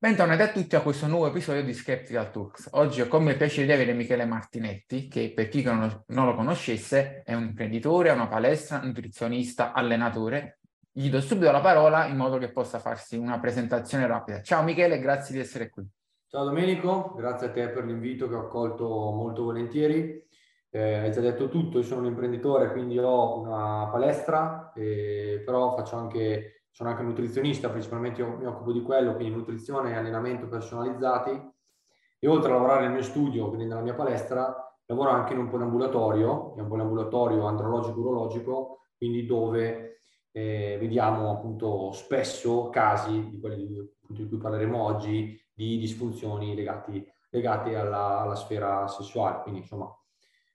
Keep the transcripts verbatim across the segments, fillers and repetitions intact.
Bentornati a tutti a questo nuovo episodio di Skeptical Talks. Oggi ho come piacere di avere Michele Martinetti, che per chi non lo conoscesse è un imprenditore, una palestra, nutrizionista, allenatore. Gli do subito la parola in modo che possa farsi una presentazione rapida. Ciao Michele, grazie di essere qui. Ciao Domenico, grazie a te per l'invito che ho accolto molto volentieri. Eh, hai già detto tutto, io sono un imprenditore, quindi ho una palestra, eh, però faccio anche... Sono anche nutrizionista, principalmente io mi occupo di quello, quindi nutrizione e allenamento personalizzati. E oltre a lavorare nel mio studio, quindi nella mia palestra, lavoro anche in un poliambulatorio, che è un poliambulatorio andrologico-urologico, quindi dove eh, vediamo appunto spesso casi, di quelli di, di cui parleremo oggi, di disfunzioni legati, legate alla, alla sfera sessuale. Quindi insomma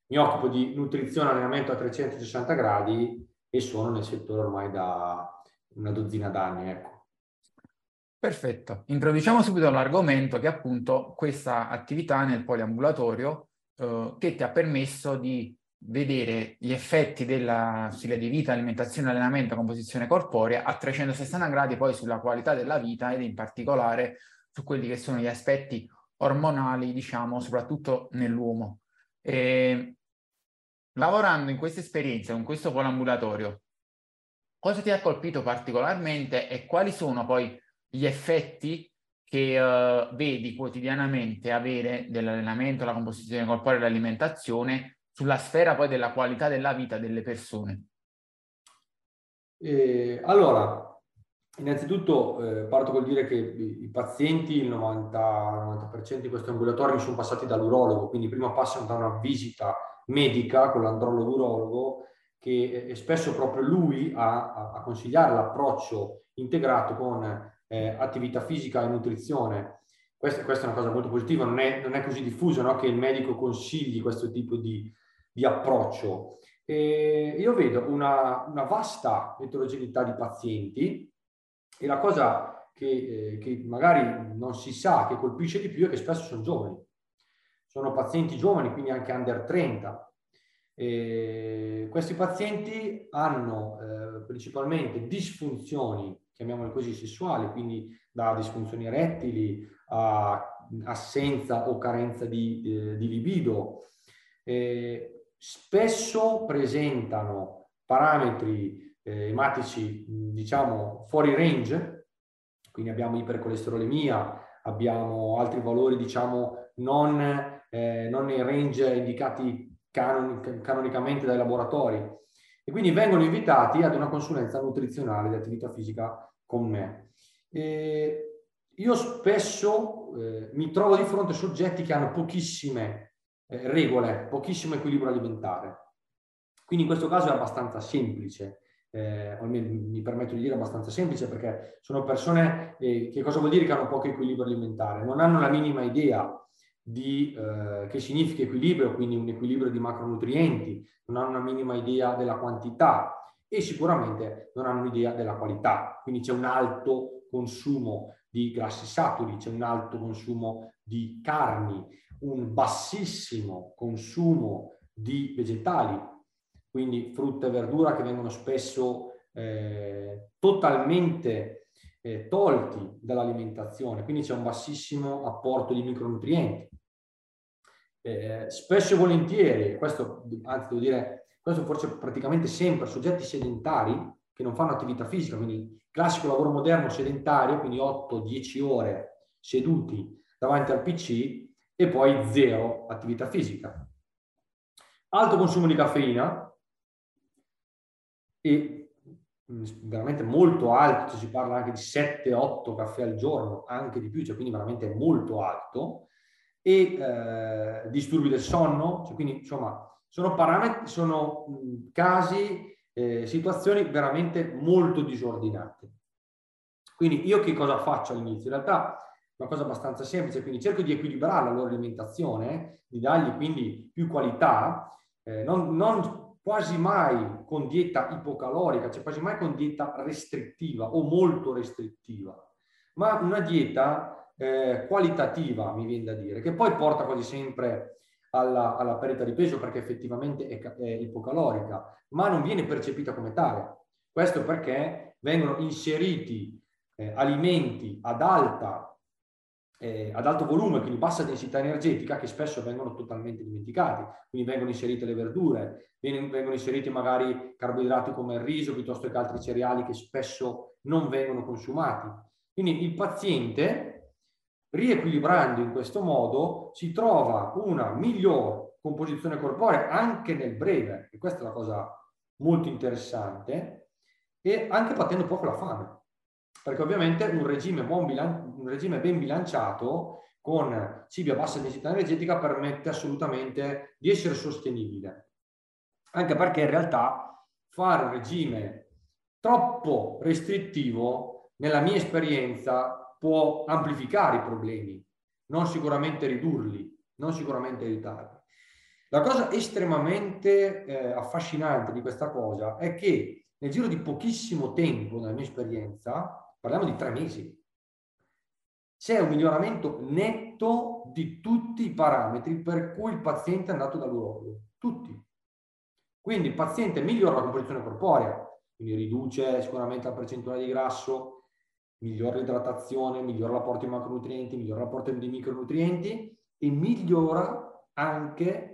mi occupo di nutrizione e allenamento a trecentosessanta gradi e sono nel settore ormai da... una dozzina d'anni, ecco. Perfetto. Introduciamo subito l'argomento che è appunto questa attività nel poliambulatorio eh, che ti ha permesso di vedere gli effetti della stile di vita, alimentazione, allenamento, composizione corporea a trecentosessanta gradi poi sulla qualità della vita ed in particolare su quelli che sono gli aspetti ormonali, diciamo, soprattutto nell'uomo. E, lavorando in questa esperienza, in questo poliambulatorio, cosa ti ha colpito particolarmente e quali sono poi gli effetti che uh, vedi quotidianamente avere dell'allenamento, la composizione corporea e l'alimentazione sulla sfera poi della qualità della vita delle persone? Eh, allora, innanzitutto eh, parto col dire che i pazienti, il novanta per cento di questi ambulatori sono passati dall'urologo, quindi prima passano da una visita medica con l'andrologo-urologo, che è spesso proprio lui a, a consigliare l'approccio integrato con eh, attività fisica e nutrizione. Questa, questa è una cosa molto positiva, non è, non è così diffuso, no? Che il medico consigli questo tipo di, di approccio. E io vedo una, una vasta eterogeneità di pazienti e la cosa che, eh, che magari non si sa, che colpisce di più, è che spesso sono giovani. Sono pazienti giovani, quindi anche under trenta. Eh, questi pazienti hanno eh, principalmente disfunzioni, chiamiamole così, sessuali, quindi da disfunzioni erettili a assenza o carenza di, eh, di libido. Eh, spesso presentano parametri eh, ematici, diciamo, fuori range, quindi abbiamo ipercolesterolemia, abbiamo altri valori, diciamo, non, eh, non nei range indicati canonicamente dai laboratori, e quindi vengono invitati ad una consulenza nutrizionale di attività fisica con me. E io spesso eh, mi trovo di fronte a soggetti che hanno pochissime eh, regole, pochissimo equilibrio alimentare. Quindi in questo caso è abbastanza semplice, eh, almeno mi permetto di dire abbastanza semplice, perché sono persone eh, che cosa vuol dire che hanno poco equilibrio alimentare? Non hanno la minima idea di eh, che significa equilibrio, quindi un equilibrio di macronutrienti, non hanno una minima idea della quantità e sicuramente non hanno un'idea della qualità, quindi c'è un alto consumo di grassi saturi, c'è un alto consumo di carni, un bassissimo consumo di vegetali, quindi frutta e verdura che vengono spesso eh, totalmente Eh, tolti dall'alimentazione, quindi c'è un bassissimo apporto di micronutrienti. Eh, spesso e volentieri, questo, anzi devo dire, questo forse praticamente sempre, soggetti sedentari che non fanno attività fisica, quindi classico lavoro moderno sedentario, quindi otto dieci ore seduti davanti al P C e poi zero attività fisica. Alto consumo di caffeina e veramente molto alto, si parla anche di sette otto caffè al giorno, anche di più, cioè quindi veramente molto alto, e eh, disturbi del sonno, cioè quindi insomma sono parametri, sono casi, eh, situazioni veramente molto disordinate. Quindi io che cosa faccio all'inizio? In realtà una cosa abbastanza semplice, quindi cerco di equilibrare la loro alimentazione, di dargli quindi più qualità, eh, non, non quasi mai con dieta ipocalorica, cioè quasi mai con dieta restrittiva o molto restrittiva, ma una dieta eh, qualitativa, mi viene da dire, che poi porta quasi sempre alla, alla perdita di peso perché effettivamente è, è ipocalorica, ma non viene percepita come tale. Questo perché vengono inseriti eh, alimenti ad alta eh, ad alto volume, quindi bassa densità energetica, che spesso vengono totalmente dimenticati. Quindi vengono inserite le verdure, vengono inseriti magari carboidrati come il riso piuttosto che altri cereali che spesso non vengono consumati. Quindi il paziente, riequilibrando in questo modo, si trova una miglior composizione corporea anche nel breve, e questa è la cosa molto interessante, e anche partendo poco la fame, perché ovviamente un regime, buon bilan- un regime ben bilanciato con cibi a bassa densità energetica permette assolutamente di essere sostenibile, anche perché in realtà fare un regime troppo restrittivo, nella mia esperienza, può amplificare i problemi, non sicuramente ridurli, non sicuramente aiutarli. La cosa estremamente eh, affascinante di questa cosa è che nel giro di pochissimo tempo, nella mia esperienza, parliamo di tre mesi, c'è un miglioramento netto di tutti i parametri per cui il paziente è andato dall'urologo. Tutti. Quindi il paziente migliora la composizione corporea, quindi riduce sicuramente la percentuale di grasso, migliora l'idratazione, migliora l'apporto di macronutrienti, migliora l'apporto di micronutrienti e migliora anche,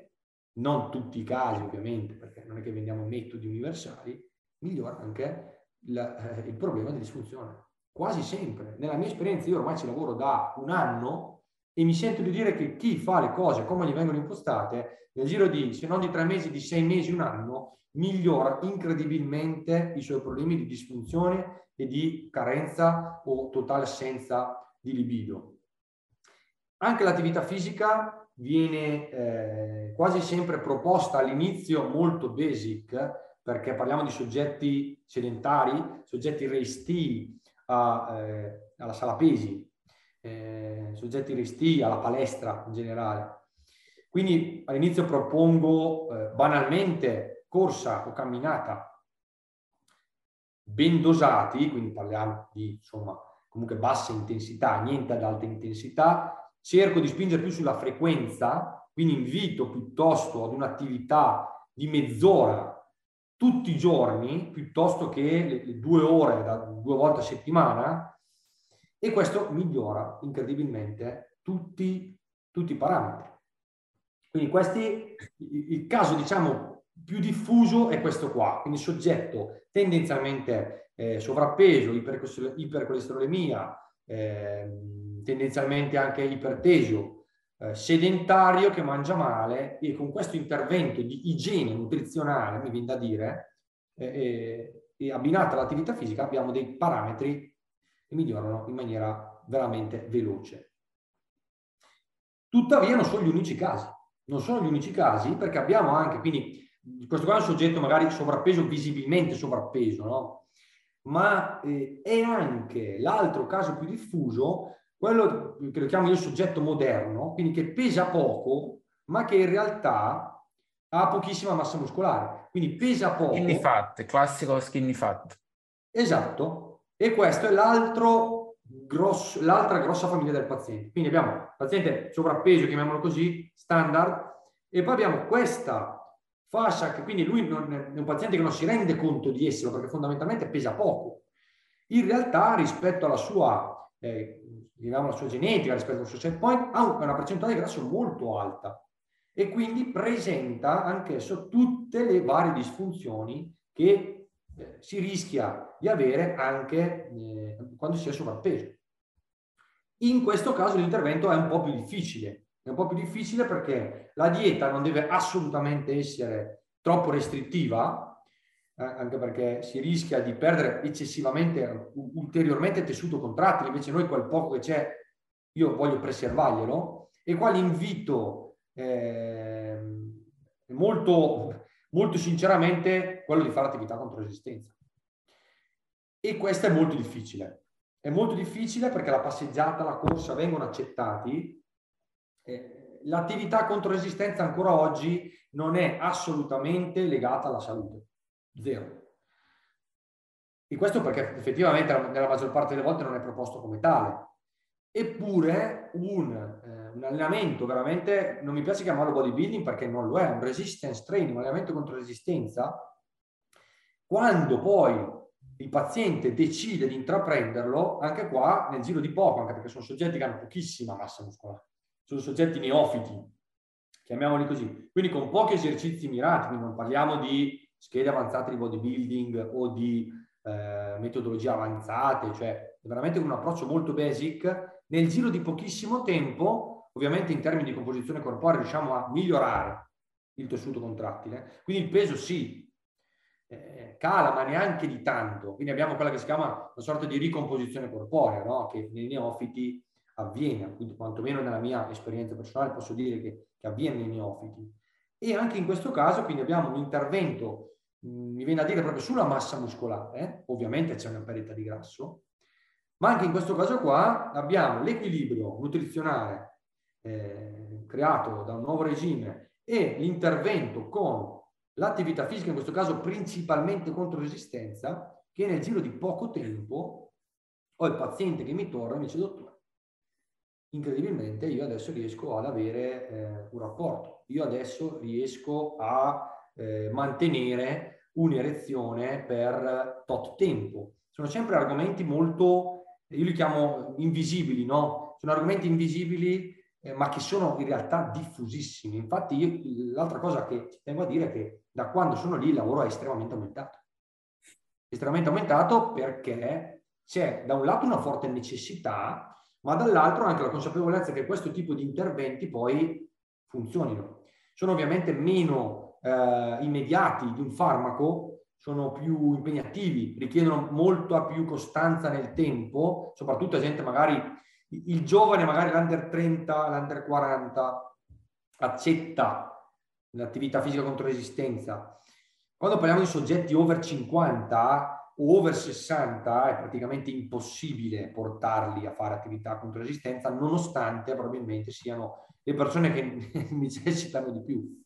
non tutti i casi ovviamente, perché non è che vendiamo metodi universali, migliora anche la, eh, il problema di disfunzione. Quasi sempre. Nella mia esperienza, io ormai ci lavoro da un anno e mi sento di dire che chi fa le cose come gli vengono impostate, nel giro di, se non di tre mesi, di sei mesi, un anno, migliora incredibilmente i suoi problemi di disfunzione e di carenza o totale assenza di libido. Anche l'attività fisica viene eh, quasi sempre proposta all'inizio molto basic, perché parliamo di soggetti sedentari, soggetti restii, A, eh, alla sala pesi, eh, soggetti restii, alla palestra in generale. Quindi all'inizio propongo eh, banalmente corsa o camminata ben dosati, quindi parliamo di insomma comunque bassa intensità, niente ad alta intensità, cerco di spingere più sulla frequenza, quindi invito piuttosto ad un'attività di mezz'ora tutti i giorni, piuttosto che le, le due ore da due volte a settimana, e questo migliora incredibilmente tutti, tutti i parametri. Quindi questi, il caso diciamo più diffuso è questo qua, quindi soggetto tendenzialmente eh, sovrappeso, ipercolesterolemia, eh, tendenzialmente anche iperteso, sedentario che mangia male, e con questo intervento di igiene nutrizionale, mi viene da dire, e, e abbinata all'attività fisica, abbiamo dei parametri che migliorano in maniera veramente veloce. Tuttavia non sono gli unici casi, non sono gli unici casi perché abbiamo anche, quindi questo qua è un soggetto magari sovrappeso, visibilmente sovrappeso, no? Ma eh, è anche l'altro caso più diffuso, quello che lo chiamo io soggetto moderno, quindi che pesa poco, ma che in realtà ha pochissima massa muscolare. Quindi pesa poco. Skinny fat, classico skinny fat. Esatto. E questo è l'altro grosso, l'altra grossa famiglia del paziente. Quindi abbiamo paziente sovrappeso, chiamiamolo così, standard, e poi abbiamo questa fascia che quindi lui non è un paziente che non si rende conto di esserlo, perché fondamentalmente pesa poco. In realtà, rispetto alla sua... Eh, diciamo la sua genetica, rispetto al suo set point, ha una percentuale di grasso molto alta e quindi presenta anch'esso tutte le varie disfunzioni che eh, si rischia di avere anche eh, quando si è sovrappeso. In questo caso l'intervento è un po' più difficile, è un po' più difficile perché la dieta non deve assolutamente essere troppo restrittiva, anche perché si rischia di perdere eccessivamente, ulteriormente tessuto contrattile, invece noi quel poco che c'è io voglio preservarglielo, e qua l'invito eh, molto, molto sinceramente quello di fare attività contro resistenza. E questo è molto difficile, è molto difficile perché la passeggiata, la corsa vengono accettati, eh, l'attività contro resistenza ancora oggi non è assolutamente legata alla salute. Zero. E questo perché effettivamente nella maggior parte delle volte non è proposto come tale. Eppure un, eh, un allenamento veramente, non mi piace chiamarlo bodybuilding perché non lo è, un resistance training, un allenamento contro resistenza, quando poi il paziente decide di intraprenderlo, anche qua nel giro di poco, anche perché sono soggetti che hanno pochissima massa muscolare, sono soggetti neofiti, chiamiamoli così, quindi con pochi esercizi mirati, quindi non parliamo di schede avanzate di bodybuilding o di eh, metodologie avanzate, cioè veramente con un approccio molto basic, nel giro di pochissimo tempo, ovviamente in termini di composizione corporea riusciamo a migliorare il tessuto contrattile, quindi il peso sì, eh, cala ma neanche di tanto, quindi abbiamo quella che si chiama una sorta di ricomposizione corporea, no? Che nei neofiti avviene, quindi quantomeno nella mia esperienza personale posso dire che, che avviene nei neofiti. E anche in questo caso quindi abbiamo un intervento, mh, mi viene a dire proprio sulla massa muscolare, ovviamente c'è una perdita di grasso, ma anche in questo caso qua abbiamo l'equilibrio nutrizionale eh, creato da un nuovo regime e l'intervento con l'attività fisica, in questo caso principalmente contro resistenza, che nel giro di poco tempo ho il paziente che mi torna e mi dice: dottore, incredibilmente io adesso riesco ad avere eh, un rapporto, io adesso riesco a eh, mantenere un'erezione per tot tempo. Sono sempre argomenti molto, io li chiamo invisibili, no? Sono argomenti invisibili eh, ma che sono in realtà diffusissimi. Infatti l'altra cosa che tengo a dire è che da quando sono lì il lavoro è estremamente aumentato. Estremamente aumentato perché c'è da un lato una forte necessità, ma dall'altro anche la consapevolezza che questo tipo di interventi poi funzionino. Sono ovviamente meno eh, immediati di un farmaco, sono più impegnativi, richiedono molta più costanza nel tempo, soprattutto a gente magari, il giovane magari l'under trenta, l'under quaranta, accetta l'attività fisica contro resistenza. Quando parliamo di soggetti over cinquanta, over sessanta è praticamente impossibile portarli a fare attività contro resistenza, nonostante probabilmente siano le persone che necessitano di più.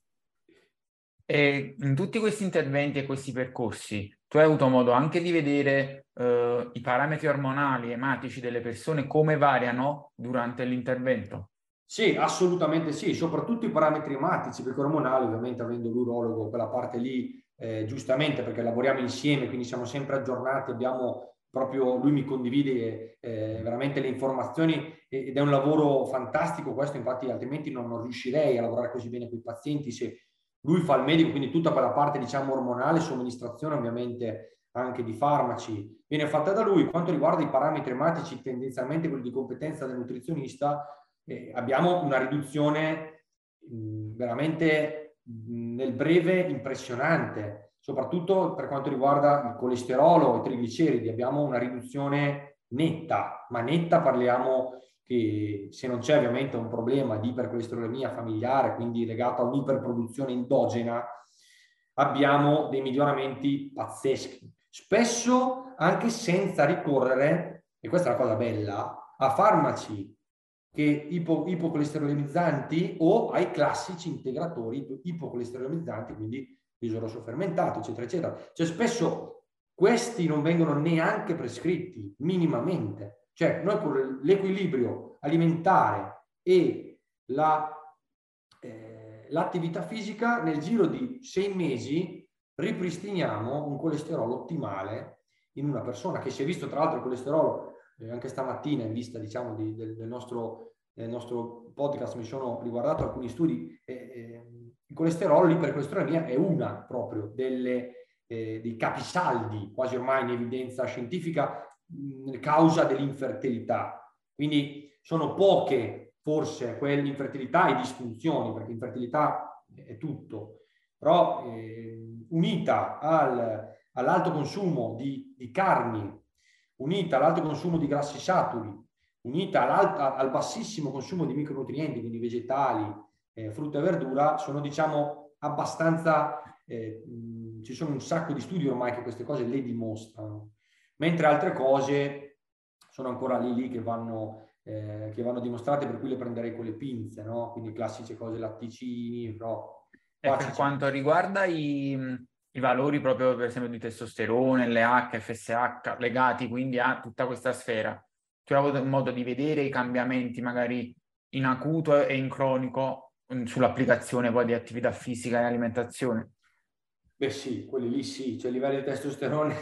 E in tutti questi interventi e questi percorsi, tu hai avuto modo anche di vedere eh, i parametri ormonali, ematici delle persone, come variano durante l'intervento? Sì, assolutamente sì, soprattutto i parametri ematici, perché ormonali, ovviamente avendo l'urologo quella parte lì, Eh, giustamente perché lavoriamo insieme, quindi siamo sempre aggiornati, abbiamo proprio, lui mi condivide eh, veramente le informazioni ed è un lavoro fantastico questo, infatti altrimenti non, non riuscirei a lavorare così bene con i pazienti se lui fa il medico, quindi tutta quella parte diciamo ormonale, somministrazione ovviamente anche di farmaci viene fatta da lui. Quanto riguarda i parametri ematici, tendenzialmente quelli di competenza del nutrizionista, eh, abbiamo una riduzione mh, veramente nel breve impressionante, soprattutto per quanto riguarda il colesterolo e i trigliceridi. Abbiamo una riduzione netta, ma netta parliamo che se non c'è ovviamente un problema di ipercolesterolemia familiare, quindi legato a un'iperproduzione endogena, abbiamo dei miglioramenti pazzeschi, spesso anche senza ricorrere, e questa è la cosa bella, a farmaci che ipo, ipocolesterolemizzanti o ai classici integratori ipocolesterolemizzanti, quindi riso rosso fermentato, eccetera, eccetera. Cioè spesso questi non vengono neanche prescritti minimamente. Cioè noi con l'equilibrio alimentare e la, eh, l'attività fisica nel giro di sei mesi ripristiniamo un colesterolo ottimale in una persona che si è visto tra l'altro il colesterolo anche stamattina in vista diciamo di, del, del, nostro, del nostro podcast mi sono riguardato alcuni studi, eh, eh, il colesterolo, l'ipercolesterolemia è una proprio delle, eh, dei capisaldi quasi ormai in evidenza scientifica mh, causa dell'infertilità, quindi sono poche forse quelle infertilità e disfunzioni, perché infertilità è tutto, però eh, unita al, all'alto consumo di, di carni, unita all'alto consumo di grassi saturi, unita al bassissimo consumo di micronutrienti, quindi vegetali, eh, frutta e verdura, sono diciamo abbastanza, eh, mh, ci sono un sacco di studi ormai che queste cose le dimostrano, mentre altre cose sono ancora lì lì che vanno, eh, che vanno dimostrate, per cui le prenderei con le pinze, no? Quindi classiche cose, latticini, però... E per quanto riguarda i... i valori proprio per esempio di testosterone, L H, F S H, legati quindi a tutta questa sfera, tu hai avuto modo di vedere i cambiamenti magari in acuto e in cronico sull'applicazione poi di attività fisica e alimentazione? Beh sì, quelli lì sì, cioè i livelli di testosterone,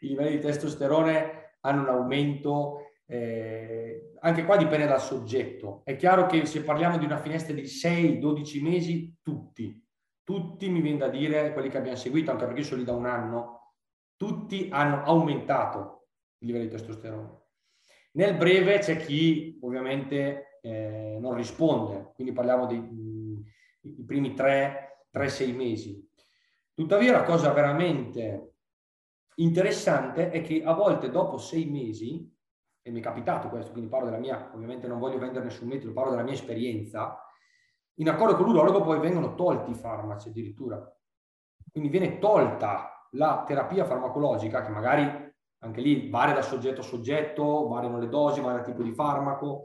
i livelli di testosterone hanno un aumento, eh, anche qua dipende dal soggetto. È chiaro che se parliamo di una finestra di sei dodici mesi, tutti, tutti mi viene da dire, quelli che abbiamo seguito, anche perché io sono lì da un anno, tutti hanno aumentato il livello di testosterone. Nel breve c'è chi ovviamente eh, non risponde, quindi parliamo dei primi tre sei mesi. Tuttavia la cosa veramente interessante è che a volte dopo sei mesi, e mi è capitato questo, quindi parlo della mia, ovviamente non voglio vendere nessun metodo, parlo della mia esperienza, in accordo con l'urologo poi vengono tolti i farmaci addirittura. Quindi viene tolta la terapia farmacologica, che magari anche lì varia da soggetto a soggetto, variano le dosi, varia il tipo di farmaco,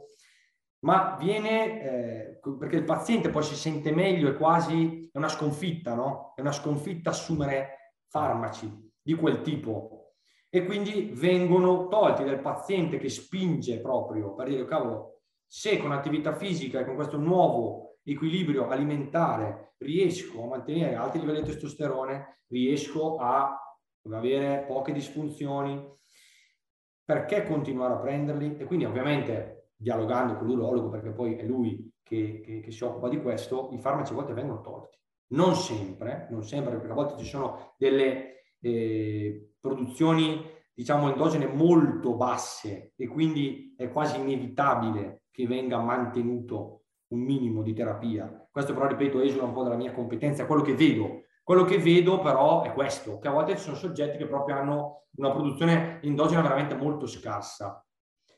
ma viene, eh, perché il paziente poi si sente meglio, è quasi, è una sconfitta, no? È una sconfitta assumere farmaci di quel tipo. E quindi vengono tolti dal paziente che spinge proprio, per dire, cavolo, se con attività fisica e con questo nuovo equilibrio alimentare riesco a mantenere alti livelli di testosterone, riesco a avere poche disfunzioni, perché continuare a prenderli? E quindi ovviamente dialogando con l'urologo, perché poi è lui che, che, che si occupa di questo, i farmaci a volte vengono tolti. Non sempre, non sempre, perché a volte ci sono delle eh, produzioni, diciamo, endogene molto basse e quindi è quasi inevitabile che venga mantenuto un minimo di terapia. Questo però, ripeto, esula un po' dalla mia competenza, quello che vedo. Quello che vedo però è questo, che a volte ci sono soggetti che proprio hanno una produzione endogena veramente molto scarsa,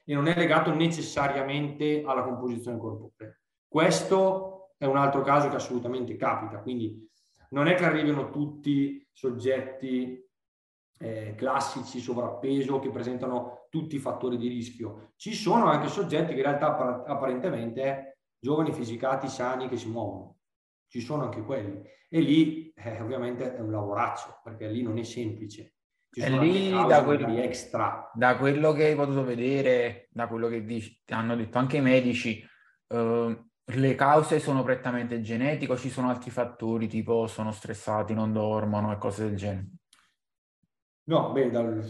e non è legato necessariamente alla composizione corporea. Questo è un altro caso che assolutamente capita, quindi non è che arrivino tutti soggetti eh, classici, sovrappeso, che presentano tutti i fattori di rischio. Ci sono anche soggetti che in realtà apparentemente giovani, fisicati, sani, che si muovono. Ci sono anche quelli. E lì eh, ovviamente è un lavoraccio, perché lì non è semplice. E lì da quello, extra. da quello che hai potuto vedere, da quello che dici, hanno detto anche i medici, eh, le cause sono prettamente genetiche, ci sono altri fattori tipo sono stressati, non dormono e cose del genere? No, beh, dal...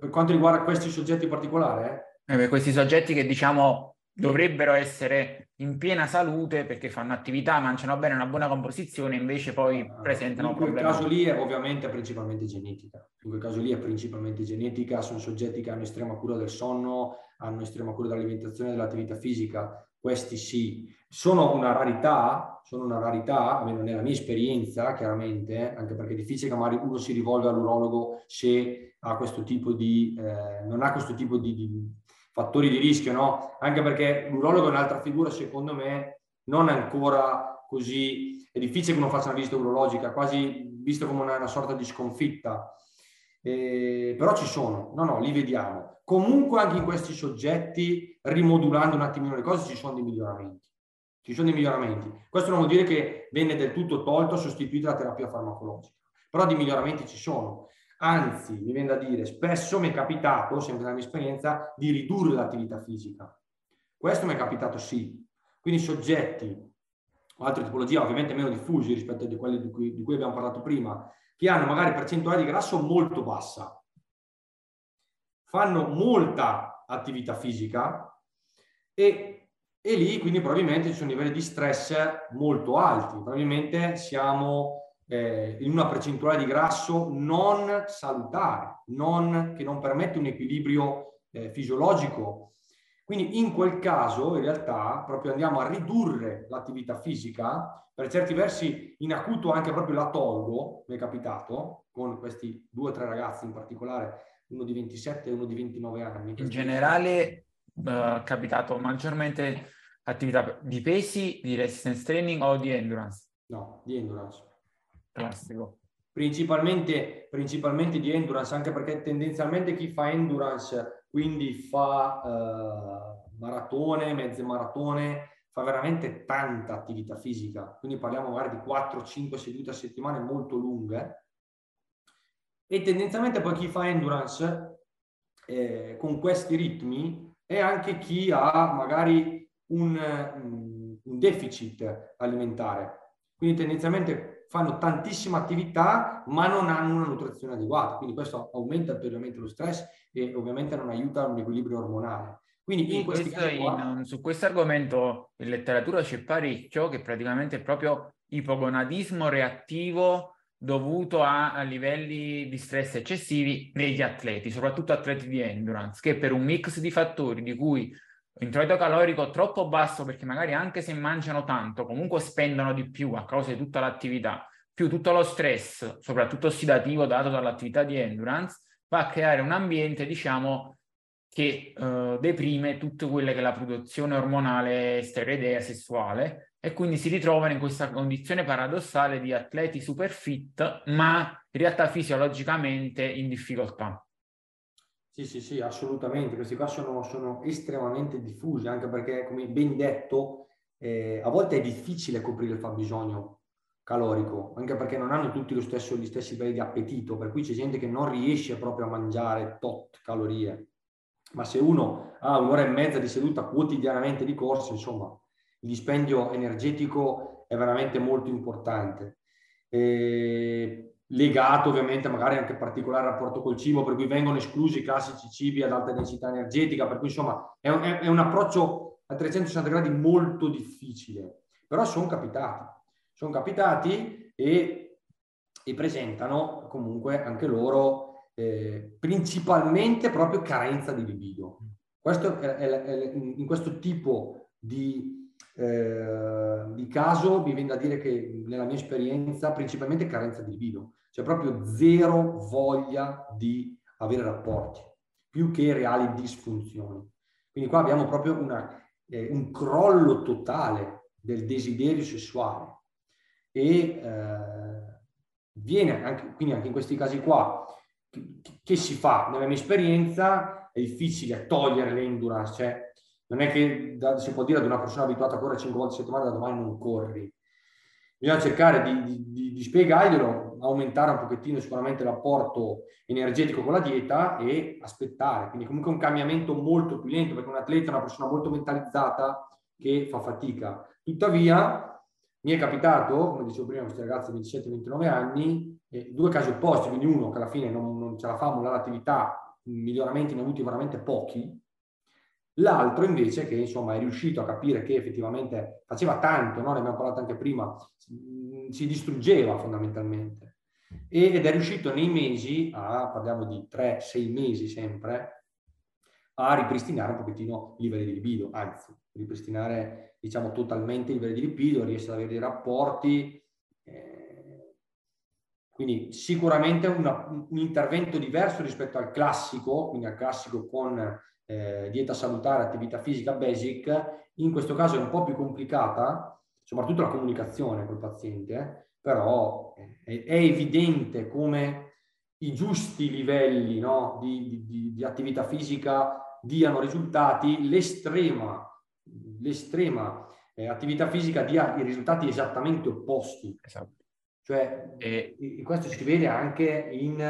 per quanto riguarda questi soggetti in particolare? Eh? Eh beh, questi soggetti che diciamo dovrebbero essere in piena salute perché fanno attività, mangiano bene, una buona composizione, invece poi presentano problemi. In quel caso lì è ovviamente principalmente genetica. In quel caso lì è principalmente genetica, sono soggetti che hanno estrema cura del sonno, hanno estrema cura dell'alimentazione e dell'attività fisica. Questi sì. Sono una rarità, sono una rarità, almeno nella mia esperienza, chiaramente, anche perché è difficile che magari uno si rivolga all'urologo se ha questo tipo di... Eh, non ha questo tipo di... di fattori di rischio, no? Anche perché l'urologo è un'altra figura, secondo me, non ancora così... È difficile che uno faccia una visita urologica, quasi visto come una, una sorta di sconfitta. Eh, però ci sono, no, no, li vediamo. Comunque anche in questi soggetti, rimodulando un attimino le cose, ci sono dei miglioramenti. Ci sono dei miglioramenti. Questo non vuol dire che venne del tutto tolto, sostituita la terapia farmacologica. Però dei miglioramenti ci sono. Anzi, mi viene da dire, spesso mi è capitato, sempre nella mia esperienza, di ridurre l'attività fisica. Questo mi è capitato sì. Quindi soggetti, altre tipologie ovviamente meno diffusi rispetto a quelli di cui, di cui abbiamo parlato prima, che hanno magari percentuale di grasso molto bassa, fanno molta attività fisica e, e lì quindi probabilmente ci sono livelli di stress molto alti. Probabilmente siamo... Eh, in una percentuale di grasso non salutare, non, che non permette un equilibrio eh, fisiologico. Quindi in quel caso in realtà proprio andiamo a ridurre l'attività fisica, per certi versi in acuto anche proprio la tolgo, mi è capitato, con questi due o tre ragazzi in particolare, uno di ventisette e uno di ventinove anni. In generale eh, capitato maggiormente attività di pesi, di resistance training o di endurance? No, di endurance. Classico. Principalmente, principalmente di endurance, anche perché tendenzialmente chi fa endurance, quindi fa eh, maratone, mezze maratone, fa veramente tanta attività fisica, quindi parliamo magari di quattro cinque sedute a settimana molto lunghe, e tendenzialmente poi chi fa endurance eh, con questi ritmi è anche chi ha magari un, un deficit alimentare. Quindi tendenzialmente fanno tantissima attività ma non hanno una nutrizione adeguata, quindi questo aumenta ulteriormente lo stress e ovviamente non aiuta un equilibrio ormonale. Quindi in questi questo casi qua... in, su questo argomento in letteratura c'è parecchio, che praticamente è proprio ipogonadismo reattivo dovuto a, a livelli di stress eccessivi negli atleti, soprattutto atleti di endurance, che per un mix di fattori di cui introito calorico troppo basso, perché magari anche se mangiano tanto comunque spendono di più a causa di tutta l'attività, più tutto lo stress soprattutto ossidativo dato dall'attività di endurance, va a creare un ambiente, diciamo, che eh, deprime tutta quella che è la produzione ormonale steroidea sessuale, e quindi si ritrovano in questa condizione paradossale di atleti super fit ma in realtà fisiologicamente in difficoltà. Sì, sì, sì, assolutamente. Questi qua sono, sono estremamente diffusi, anche perché, come ben detto, eh, a volte è difficile coprire il fabbisogno calorico, anche perché non hanno tutti lo stesso, gli stessi livelli di appetito, per cui c'è gente che non riesce proprio a mangiare tot calorie. Ma se uno ha un'ora e mezza di seduta quotidianamente di corsa, insomma, il dispendio energetico è veramente molto importante, eh, legato ovviamente magari anche a particolare rapporto col cibo, per cui vengono esclusi i classici cibi ad alta densità energetica, per cui insomma è un, è un approccio a trecentosessanta gradi molto difficile, però sono capitati, sono capitati e, e presentano comunque anche loro eh, principalmente proprio carenza di libido. Questo è, è, è, in questo tipo di Eh, di caso mi viene da dire che nella mia esperienza principalmente carenza di libido, cioè proprio zero voglia di avere rapporti più che reali disfunzioni. Quindi qua abbiamo proprio una, eh, un crollo totale del desiderio sessuale e eh, viene anche, quindi anche in questi casi qua che, che si fa? Nella mia esperienza è difficile togliere l'endurance, cioè non è che da, si può dire ad una persona abituata a correre cinque volte a settimana da domani non corri. Bisogna cercare di, di, di, di spiegarglielo, aumentare un pochettino sicuramente l'apporto energetico con la dieta e aspettare. Quindi comunque un cambiamento molto più lento, perché un atleta è una persona molto mentalizzata che fa fatica. Tuttavia mi è capitato, come dicevo prima, questi ragazzi di ventisette ventinove anni, eh, due casi opposti, quindi uno che alla fine non, non ce la fa, mollare l'attività, miglioramenti ne ha avuti veramente pochi. L'altro invece che insomma è riuscito a capire che effettivamente faceva tanto, no? Ne abbiamo parlato anche prima, si distruggeva fondamentalmente ed è riuscito nei mesi, a, parliamo di tre sei mesi sempre, a ripristinare un pochettino i livelli di libido, anzi ripristinare diciamo totalmente i livelli di libido, riesce ad avere dei rapporti, eh, quindi sicuramente una, un intervento diverso rispetto al classico, quindi al classico con... Eh, dieta salutare, attività fisica basic. In questo caso è un po' più complicata, soprattutto la comunicazione col paziente, eh? Però è, è evidente come i giusti livelli, no, di, di, di attività fisica diano risultati, l'estrema, l'estrema eh, attività fisica dia i risultati esattamente opposti. Esatto. Cioè, e... E questo si vede anche in...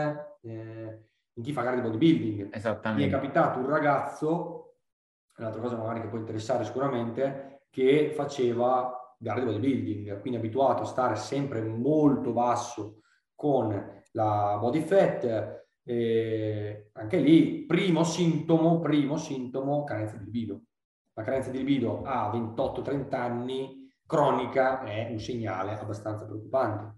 Eh, in chi fa gara di bodybuilding. Esattamente. Mi è capitato un ragazzo, un'altra cosa magari che può interessare sicuramente, che faceva gara di bodybuilding, quindi abituato a stare sempre molto basso con la body fat, eh, anche lì primo sintomo, primo sintomo, carenza di libido. La carenza di libido a ventotto trenta anni cronica è un segnale abbastanza preoccupante.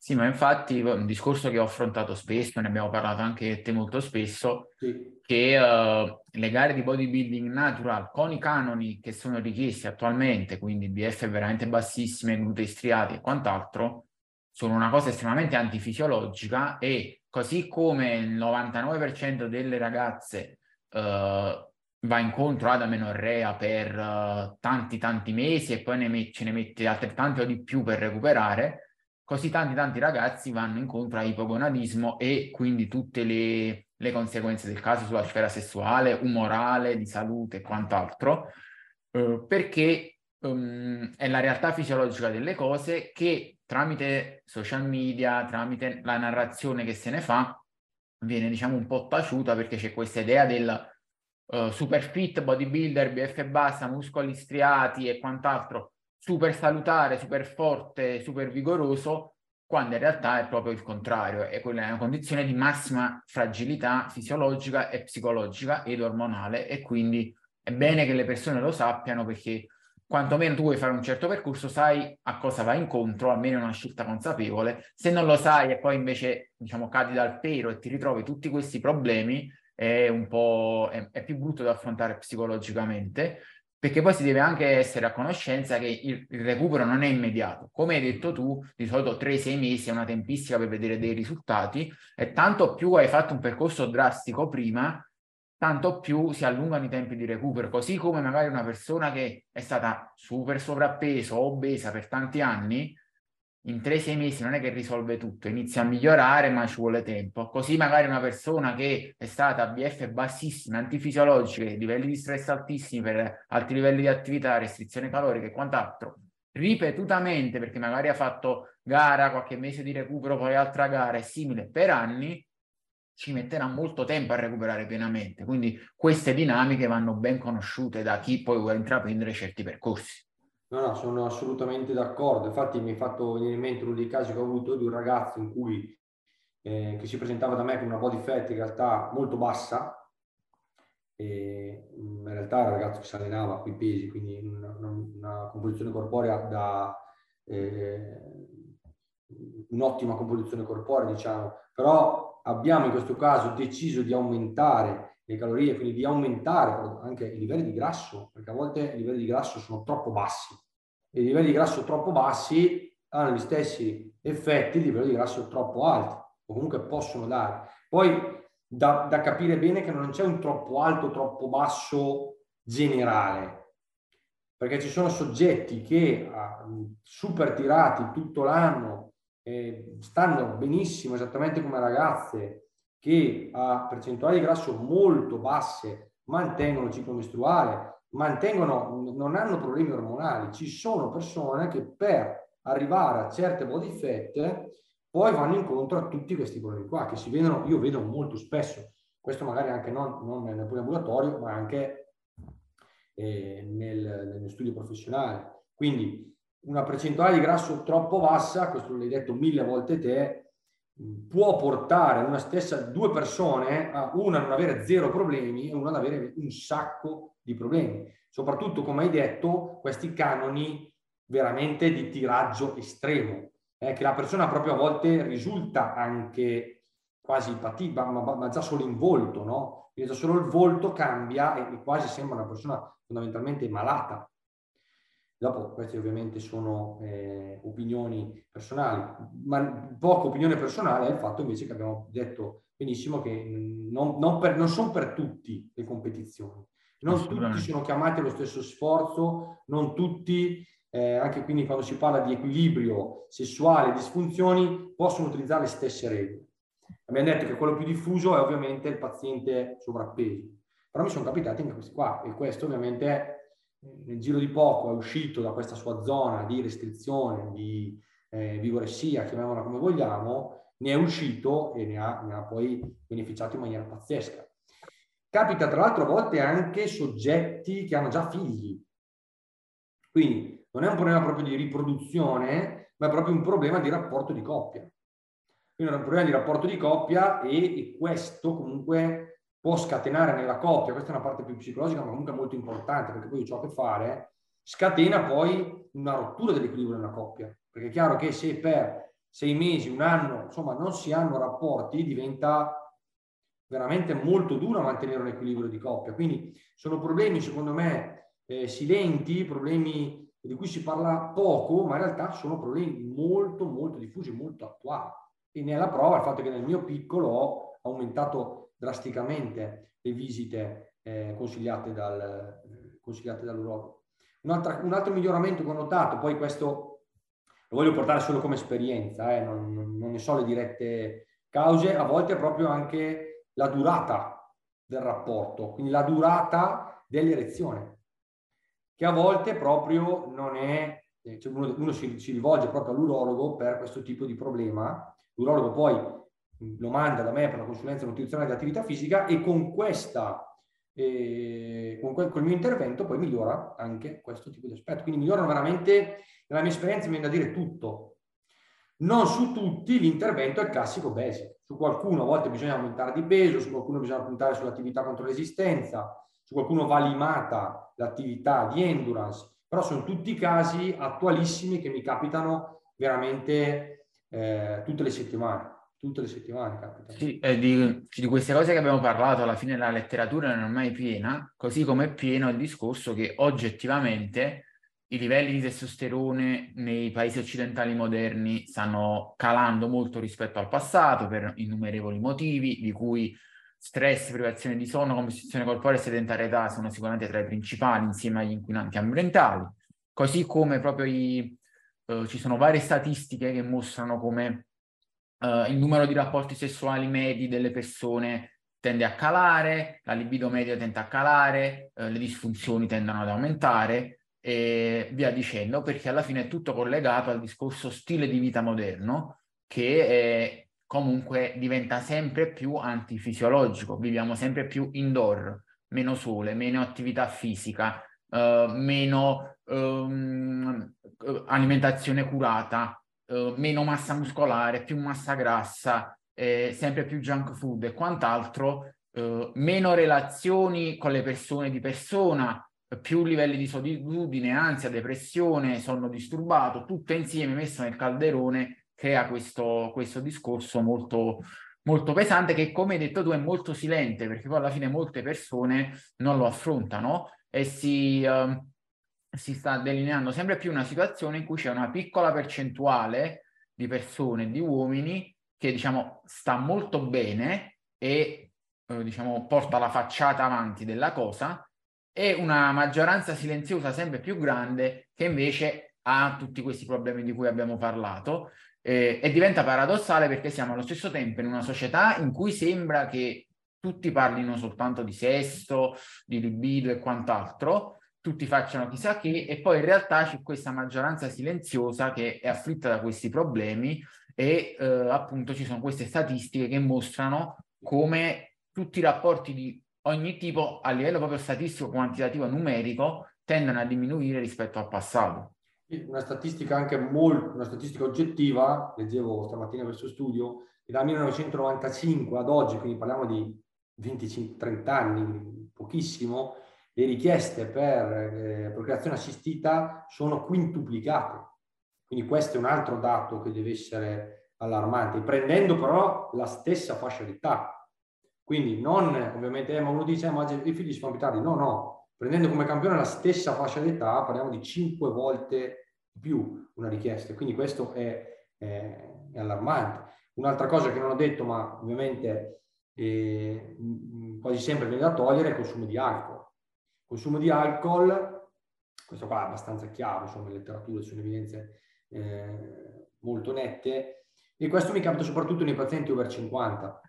Sì, ma infatti un discorso che ho affrontato spesso, ne abbiamo parlato anche te molto spesso, sì, che uh, le gare di bodybuilding natural con i canoni che sono richiesti attualmente, quindi B F veramente bassissime, glutei striati e quant'altro, sono una cosa estremamente antifisiologica, e così come il novantanove per cento delle ragazze uh, va incontro ad amenorrea per uh, tanti tanti mesi e poi ne met- ce ne mette altrettanti o di più per recuperare, così tanti tanti ragazzi vanno incontro a ipogonadismo e quindi tutte le, le conseguenze del caso sulla sfera sessuale, umorale, di salute e quant'altro, eh, perché um, è la realtà fisiologica delle cose che tramite social media, tramite la narrazione che se ne fa, viene diciamo un po' taciuta, perché c'è questa idea del uh, super fit, bodybuilder, B F bassa, muscoli striati e quant'altro, super salutare, super forte, super vigoroso, quando in realtà è proprio il contrario, è una condizione di massima fragilità fisiologica e psicologica ed ormonale, e quindi è bene che le persone lo sappiano, perché quantomeno tu vuoi fare un certo percorso, sai a cosa vai incontro, almeno è una scelta consapevole. Se non lo sai e poi invece, diciamo, cadi dal pero e ti ritrovi tutti questi problemi, è un po' è, è più brutto da affrontare psicologicamente, perché poi si deve anche essere a conoscenza che il, il recupero non è immediato. Come hai detto tu, di solito tre sei mesi è una tempistica per vedere dei risultati, e tanto più hai fatto un percorso drastico prima, tanto più si allungano i tempi di recupero. Così come magari una persona che è stata super sovrappeso o obesa per tanti anni, in tre sei mesi non è che risolve tutto, inizia a migliorare ma ci vuole tempo. Così magari una persona che è stata a B F bassissime, antifisiologiche, livelli di stress altissimi per alti livelli di attività, restrizione calorica e quant'altro, ripetutamente, perché magari ha fatto gara, qualche mese di recupero, poi altra gara e simile per anni, ci metterà molto tempo a recuperare pienamente. Quindi queste dinamiche vanno ben conosciute da chi poi vuole intraprendere certi percorsi. No, no, sono assolutamente d'accordo. Infatti mi è fatto venire in mente uno dei casi che ho avuto di un ragazzo in cui eh, che si presentava da me con una body fat in realtà molto bassa, e in realtà era un ragazzo che si allenava con i pesi, quindi una, una composizione corporea da eh, un'ottima composizione corporea, diciamo, però abbiamo in questo caso deciso di aumentare le calorie, quindi di aumentare anche i livelli di grasso, perché a volte i livelli di grasso sono troppo bassi, e i livelli di grasso troppo bassi hanno gli stessi effetti di livelli di grasso troppo alti, o comunque possono dare. Poi da, da capire bene che non c'è un troppo alto, troppo basso generale, perché ci sono soggetti che super tirati tutto l'anno eh, stanno benissimo, esattamente come ragazze, che a percentuali di grasso molto basse mantengono il ciclo mestruale, mantengono, non hanno problemi ormonali. Ci sono persone che per arrivare a certe body fat poi vanno incontro a tutti questi problemi qua, che si vedono, io vedo molto spesso, questo magari anche non, non nel ambulatorio, ma anche eh, nel, nel studio professionale. Quindi una percentuale di grasso troppo bassa, questo l'hai detto mille volte te, può portare una stessa due persone a una non avere zero problemi e una ad avere un sacco di problemi, soprattutto, come hai detto, questi canoni veramente di tiraggio estremo, eh, che la persona proprio a volte risulta anche quasi impatica, ma, ma già solo in volto, no? Quindi già solo il volto cambia e, e quasi sembra una persona fondamentalmente malata. Dopo, queste ovviamente sono eh, opinioni personali, ma poco opinione personale è il fatto invece che abbiamo detto benissimo che non, non, per, non sono per tutti le competizioni, non tutti sono chiamati allo stesso sforzo, non tutti, eh, anche quindi quando si parla di equilibrio sessuale, disfunzioni, possono utilizzare le stesse regole. Abbiamo detto che quello più diffuso è ovviamente il paziente sovrappeso, però mi sono capitati anche questi qua, e questo ovviamente è, nel giro di poco è uscito da questa sua zona di restrizione, di eh, vigoressia, chiamiamola come vogliamo, ne è uscito e ne ha, ne ha poi beneficiato in maniera pazzesca. Capita tra l'altro a volte anche soggetti che hanno già figli, quindi non è un problema proprio di riproduzione, ma è proprio un problema di rapporto di coppia. Quindi è un problema di rapporto di coppia e, e questo comunque può scatenare nella coppia, questa è una parte più psicologica ma comunque molto importante, perché poi ciò che fare scatena poi una rottura dell'equilibrio nella coppia, perché è chiaro che se per sei mesi, un anno, insomma non si hanno rapporti, diventa veramente molto duro mantenere un equilibrio di coppia. Quindi sono problemi secondo me eh, silenti, problemi di cui si parla poco, ma in realtà sono problemi molto molto diffusi, molto attuali, e ne è la prova il fatto che nel mio piccolo ho aumentato drasticamente le visite eh, consigliate, dal, eh, consigliate dall'Europa. Un, un altro miglioramento che ho notato, poi questo lo voglio portare solo come esperienza, eh, non, non ne so le dirette cause, a volte è proprio anche la durata del rapporto, quindi la durata dell'erezione, che a volte proprio non è, cioè uno, uno si, si rivolge proprio all'urologo per questo tipo di problema, l'urologo poi lo manda da me per la consulenza nutrizionale di attività fisica, e con questa e con quel, col mio intervento poi migliora anche questo tipo di aspetto. Quindi migliorano veramente, nella mia esperienza mi viene da dire tutto. Non su tutti l'intervento è il classico basic. Su qualcuno a volte bisogna aumentare di peso, su qualcuno bisogna puntare sull'attività contro resistenza, su qualcuno va limata l'attività di endurance, però sono tutti casi attualissimi che mi capitano veramente eh, tutte le settimane. Tutte le settimane capita. Sì, eh, di, di queste cose che abbiamo parlato, alla fine la letteratura non è mai piena, così come è pieno il discorso che oggettivamente i livelli di testosterone nei paesi occidentali moderni stanno calando molto rispetto al passato per innumerevoli motivi, di cui stress, privazione di sonno, composizione corporea e sedentarietà sono sicuramente tra i principali insieme agli inquinanti ambientali, così come proprio i, eh, ci sono varie statistiche che mostrano come Uh, il numero di rapporti sessuali medi delle persone tende a calare, la libido media tende a calare, uh, le disfunzioni tendono ad aumentare e via dicendo, perché alla fine è tutto collegato al discorso stile di vita moderno che è, comunque diventa sempre più antifisiologico. Viviamo sempre più indoor, meno sole, meno attività fisica, uh, meno um, alimentazione curata, Uh, meno massa muscolare, più massa grassa, eh, sempre più junk food e quant'altro, uh, meno relazioni con le persone di persona, più livelli di solitudine, ansia, depressione, sonno disturbato, tutto insieme messo nel calderone crea questo, questo discorso molto, molto pesante che, come hai detto tu, è molto silente, perché poi alla fine molte persone non lo affrontano e si... Uh, si sta delineando sempre più una situazione in cui c'è una piccola percentuale di persone, di uomini, che diciamo sta molto bene e eh, diciamo porta la facciata avanti della cosa, e una maggioranza silenziosa sempre più grande che invece ha tutti questi problemi di cui abbiamo parlato, eh, e diventa paradossale perché siamo allo stesso tempo in una società in cui sembra che tutti parlino soltanto di sesso, di libido e quant'altro, tutti facciano chissà che, e poi in realtà c'è questa maggioranza silenziosa che è afflitta da questi problemi e eh, appunto ci sono queste statistiche che mostrano come tutti i rapporti di ogni tipo a livello proprio statistico, quantitativo e numerico tendono a diminuire rispetto al passato. Una statistica anche molto, una statistica oggettiva, leggevo stamattina questo studio, che dal millenovecentonovantacinque ad oggi, quindi parliamo di venticinque trenta anni, pochissimo, le richieste per eh, procreazione assistita sono quintuplicate. Quindi questo è un altro dato che deve essere allarmante, prendendo però la stessa fascia d'età. Quindi non, ovviamente, eh, ma uno dice, eh, ma i figli si fanno più tardi. No, no. Prendendo come campione la stessa fascia d'età, parliamo di cinque volte più una richiesta. Quindi questo è, è, è allarmante. Un'altra cosa che non ho detto, ma ovviamente eh, quasi sempre viene da togliere, è il consumo di alcol. Consumo di alcol, questo qua è abbastanza chiaro, insomma, in letteratura ci sono evidenze eh, molto nette, e questo mi capita soprattutto nei pazienti over cinquanta,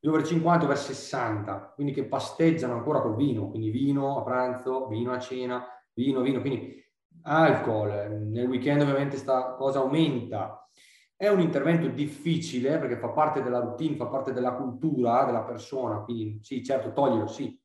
gli over cinquanta, over sessanta, quindi che pasteggiano ancora col vino, quindi vino a pranzo, vino a cena, vino, vino, quindi alcol, nel weekend ovviamente sta cosa aumenta. È un intervento difficile perché fa parte della routine, fa parte della cultura della persona, quindi sì, certo, toglierlo, sì.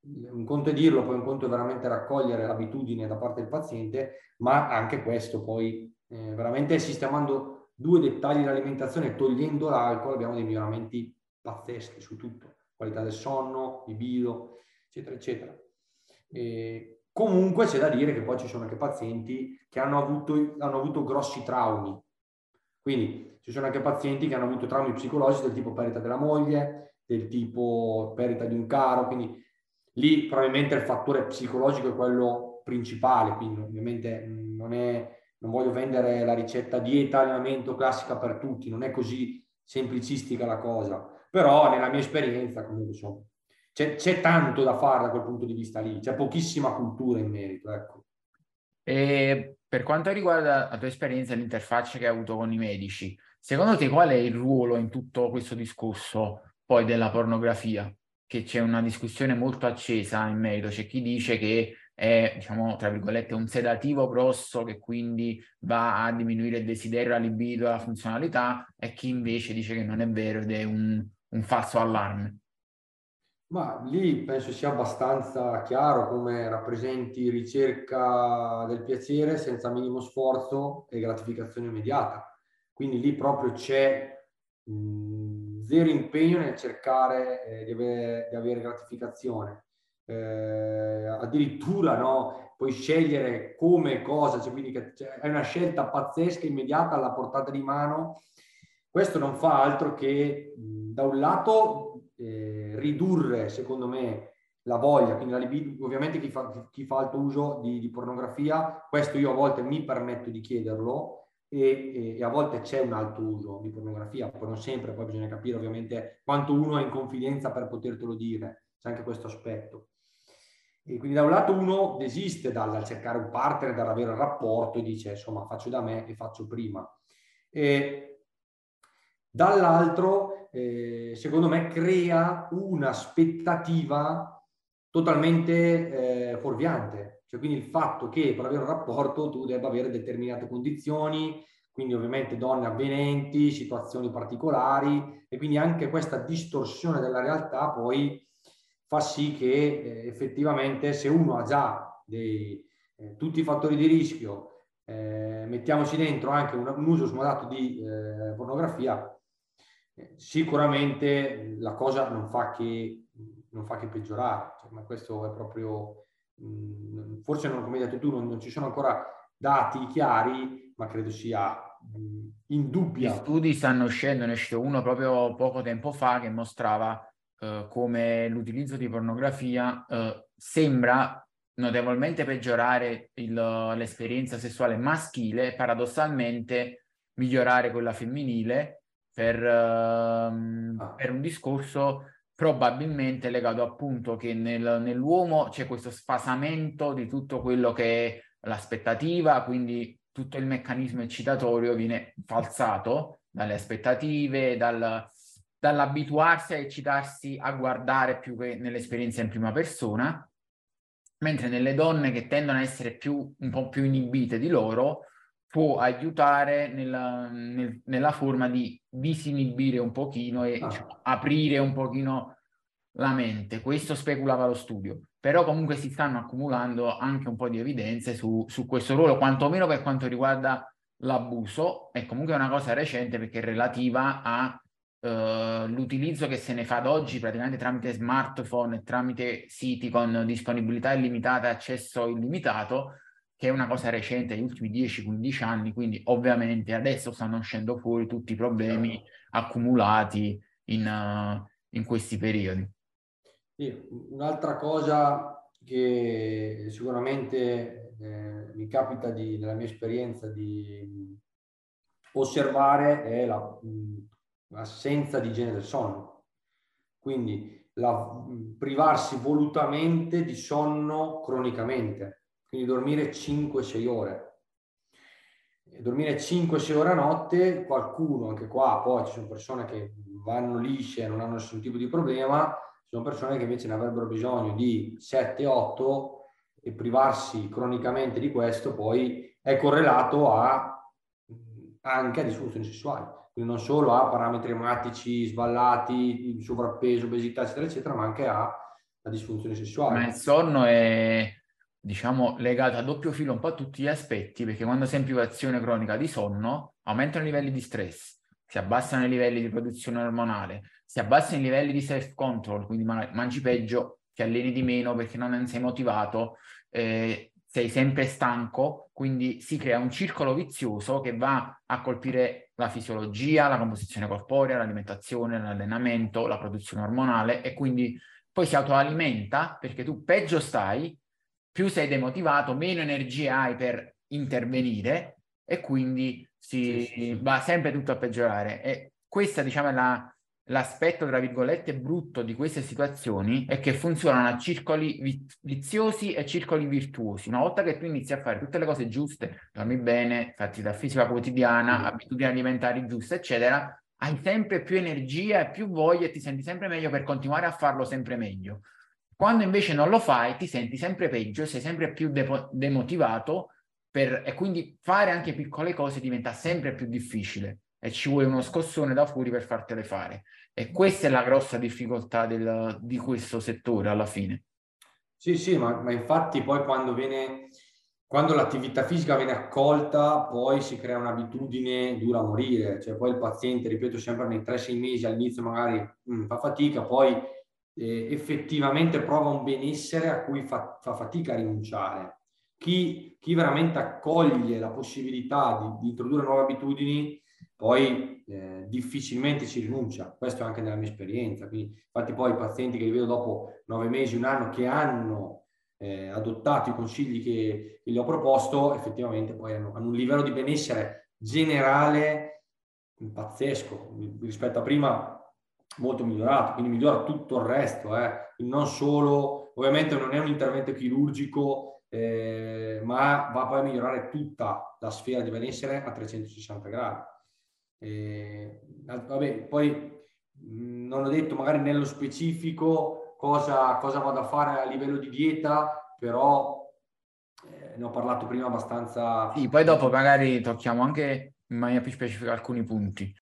Un conto è dirlo, poi un conto è veramente raccogliere l'abitudine da parte del paziente, ma anche questo poi eh, veramente sistemando due dettagli dell'alimentazione e togliendo l'alcol abbiamo dei miglioramenti pazzeschi su tutto, qualità del sonno, libido, eccetera, eccetera. E comunque c'è da dire che poi ci sono anche pazienti che hanno avuto, hanno avuto grossi traumi, quindi ci sono anche pazienti che hanno avuto traumi psicologici del tipo perdita della moglie, del tipo perdita di un caro, quindi lì probabilmente il fattore psicologico è quello principale, quindi ovviamente non è, non voglio vendere la ricetta dieta, allenamento classica per tutti, non è così semplicistica la cosa, però nella mia esperienza comunque insomma, c'è, c'è tanto da fare da quel punto di vista lì, c'è pochissima cultura in merito, ecco. E per quanto riguarda la tua esperienza e l'interfaccia che hai avuto con i medici, secondo te qual è il ruolo in tutto questo discorso poi della pornografia? Che c'è una discussione molto accesa in merito, c'è chi dice che è, diciamo, tra virgolette, un sedativo grosso che quindi va a diminuire il desiderio, la libido, la funzionalità, e chi invece dice che non è vero ed è un, un falso allarme. Ma lì penso sia abbastanza chiaro come rappresenti ricerca del piacere senza minimo sforzo e gratificazione immediata. Quindi lì proprio c'è mh, zero impegno nel cercare eh, di, avere, di avere gratificazione. Eh, addirittura no, puoi scegliere come, cosa, cioè, quindi che, cioè, è una scelta pazzesca, immediata, alla portata di mano. Questo non fa altro che mh, da un lato eh, ridurre, secondo me, la voglia, quindi la libido. Ovviamente chi fa, chi fa alto uso di, di pornografia, questo io a volte mi permetto di chiederlo, e, e, e a volte c'è un alto uso di pornografia, poi non sempre, poi bisogna capire ovviamente quanto uno è in confidenza per potertelo dire, c'è anche questo aspetto. E quindi da un lato uno desiste dal, dal cercare un partner, dall'avere un rapporto, e dice insomma faccio da me e faccio prima. E dall'altro eh, secondo me crea un'aspettativa totalmente eh, fuorviante, cioè quindi il fatto che per avere un rapporto tu debba avere determinate condizioni, quindi ovviamente donne avvenenti, situazioni particolari, e quindi anche questa distorsione della realtà poi fa sì che eh, effettivamente se uno ha già dei, eh, tutti i fattori di rischio, eh, mettiamoci dentro anche un, un uso smodato di eh, pornografia, eh, sicuramente la cosa non fa che, non fa che peggiorare. Cioè, ma questo è proprio, mh, forse non, come hai detto tu, non, non ci sono ancora dati chiari, ma credo sia indubbia. Gli studi stanno uscendo, ne è uscito uno proprio poco tempo fa che mostrava Uh, come l'utilizzo di pornografia uh, sembra notevolmente peggiorare il, l'esperienza sessuale maschile e paradossalmente migliorare quella femminile per, uh, per un discorso probabilmente legato appunto che nel, nell'uomo c'è questo sfasamento di tutto quello che è l'aspettativa, quindi tutto il meccanismo eccitatorio viene falsato dalle aspettative, dal... dall'abituarsi a eccitarsi a guardare più che nell'esperienza in prima persona, mentre nelle donne che tendono a essere più, un po' più inibite di loro, può aiutare nella, nel, nella forma di disinibire un pochino e ah. cioè, aprire un pochino la mente. Questo speculava lo studio, però comunque si stanno accumulando anche un po' di evidenze su, su questo ruolo, quantomeno per quanto riguarda l'abuso, e comunque è una cosa recente perché è relativa a Uh, l'utilizzo che se ne fa ad oggi praticamente tramite smartphone e tramite siti con disponibilità illimitata e accesso illimitato, che è una cosa recente degli ultimi dieci quindici anni, quindi ovviamente adesso stanno uscendo fuori tutti i problemi accumulati in, uh, in questi periodi. Sì, un'altra cosa che sicuramente eh, mi capita di, nella mia esperienza di osservare è la mh, assenza di igiene del sonno, quindi la, privarsi volutamente di sonno cronicamente, quindi dormire cinque sei ore, e dormire cinque sei ore a notte. Qualcuno, anche qua poi ci sono persone che vanno lisce e non hanno nessun tipo di problema, ci sono persone che invece ne avrebbero bisogno di sette otto, e privarsi cronicamente di questo poi è correlato a anche a disfunzioni sessuali, quindi non solo a parametri ematici sballati, sovrappeso, obesità, eccetera, eccetera, ma anche a, a disfunzione sessuale. Ma il sonno è, diciamo, legato a doppio filo un po' a tutti gli aspetti, perché quando c'è privazione cronica di sonno, aumentano i livelli di stress, si abbassano i livelli di produzione ormonale, si abbassano i livelli di self-control, quindi mangi peggio, ti alleni di meno perché non sei motivato, eh, sei sempre stanco, quindi si crea un circolo vizioso che va a colpire la fisiologia, la composizione corporea, l'alimentazione, l'allenamento, la produzione ormonale, e quindi poi si autoalimenta, perché tu peggio stai, più sei demotivato, meno energie hai per intervenire, e quindi si sì, sì. va sempre tutto a peggiorare. E questa, diciamo, è la, l'aspetto, tra virgolette, brutto di queste situazioni è che funzionano a circoli viziosi e circoli virtuosi. Una volta che tu inizi a fare tutte le cose giuste, dormi bene, fai attività fisica quotidiana, abitudini alimentari giuste, eccetera, hai sempre più energia e più voglia e ti senti sempre meglio per continuare a farlo sempre meglio. Quando invece non lo fai, ti senti sempre peggio, sei sempre più de- demotivato per, e quindi fare anche piccole cose diventa sempre più difficile. e ci vuole uno scossone da fuori per fartele fare. E questa è la grossa difficoltà del, di questo settore alla fine. Sì, sì, ma, ma infatti poi quando viene... Quando l'attività fisica viene accolta, poi si crea un'abitudine dura a morire, cioè poi il paziente, ripeto, sempre nei tre sei mesi all'inizio magari mh, fa fatica, poi eh, effettivamente prova un benessere a cui fa, fa fatica a rinunciare. Chi, chi veramente accoglie la possibilità di, di introdurre nuove abitudini, poi eh, difficilmente ci rinuncia, questo è anche nella mia esperienza. Quindi, infatti poi i pazienti che li vedo dopo nove mesi, un anno, che hanno... Eh, adottato i consigli che, che gli ho proposto, effettivamente poi hanno, hanno un livello di benessere generale pazzesco, rispetto a prima molto migliorato, quindi migliora tutto il resto, eh. Non solo, ovviamente non è un intervento chirurgico, eh, ma va poi a migliorare tutta la sfera di benessere a trecentosessanta gradi. Eh, vabbè, poi non ho detto magari nello specifico Cosa, cosa vado a fare a livello di dieta, però eh, ne ho parlato prima abbastanza. Sì, poi dopo magari tocchiamo anche in maniera più specifica alcuni punti.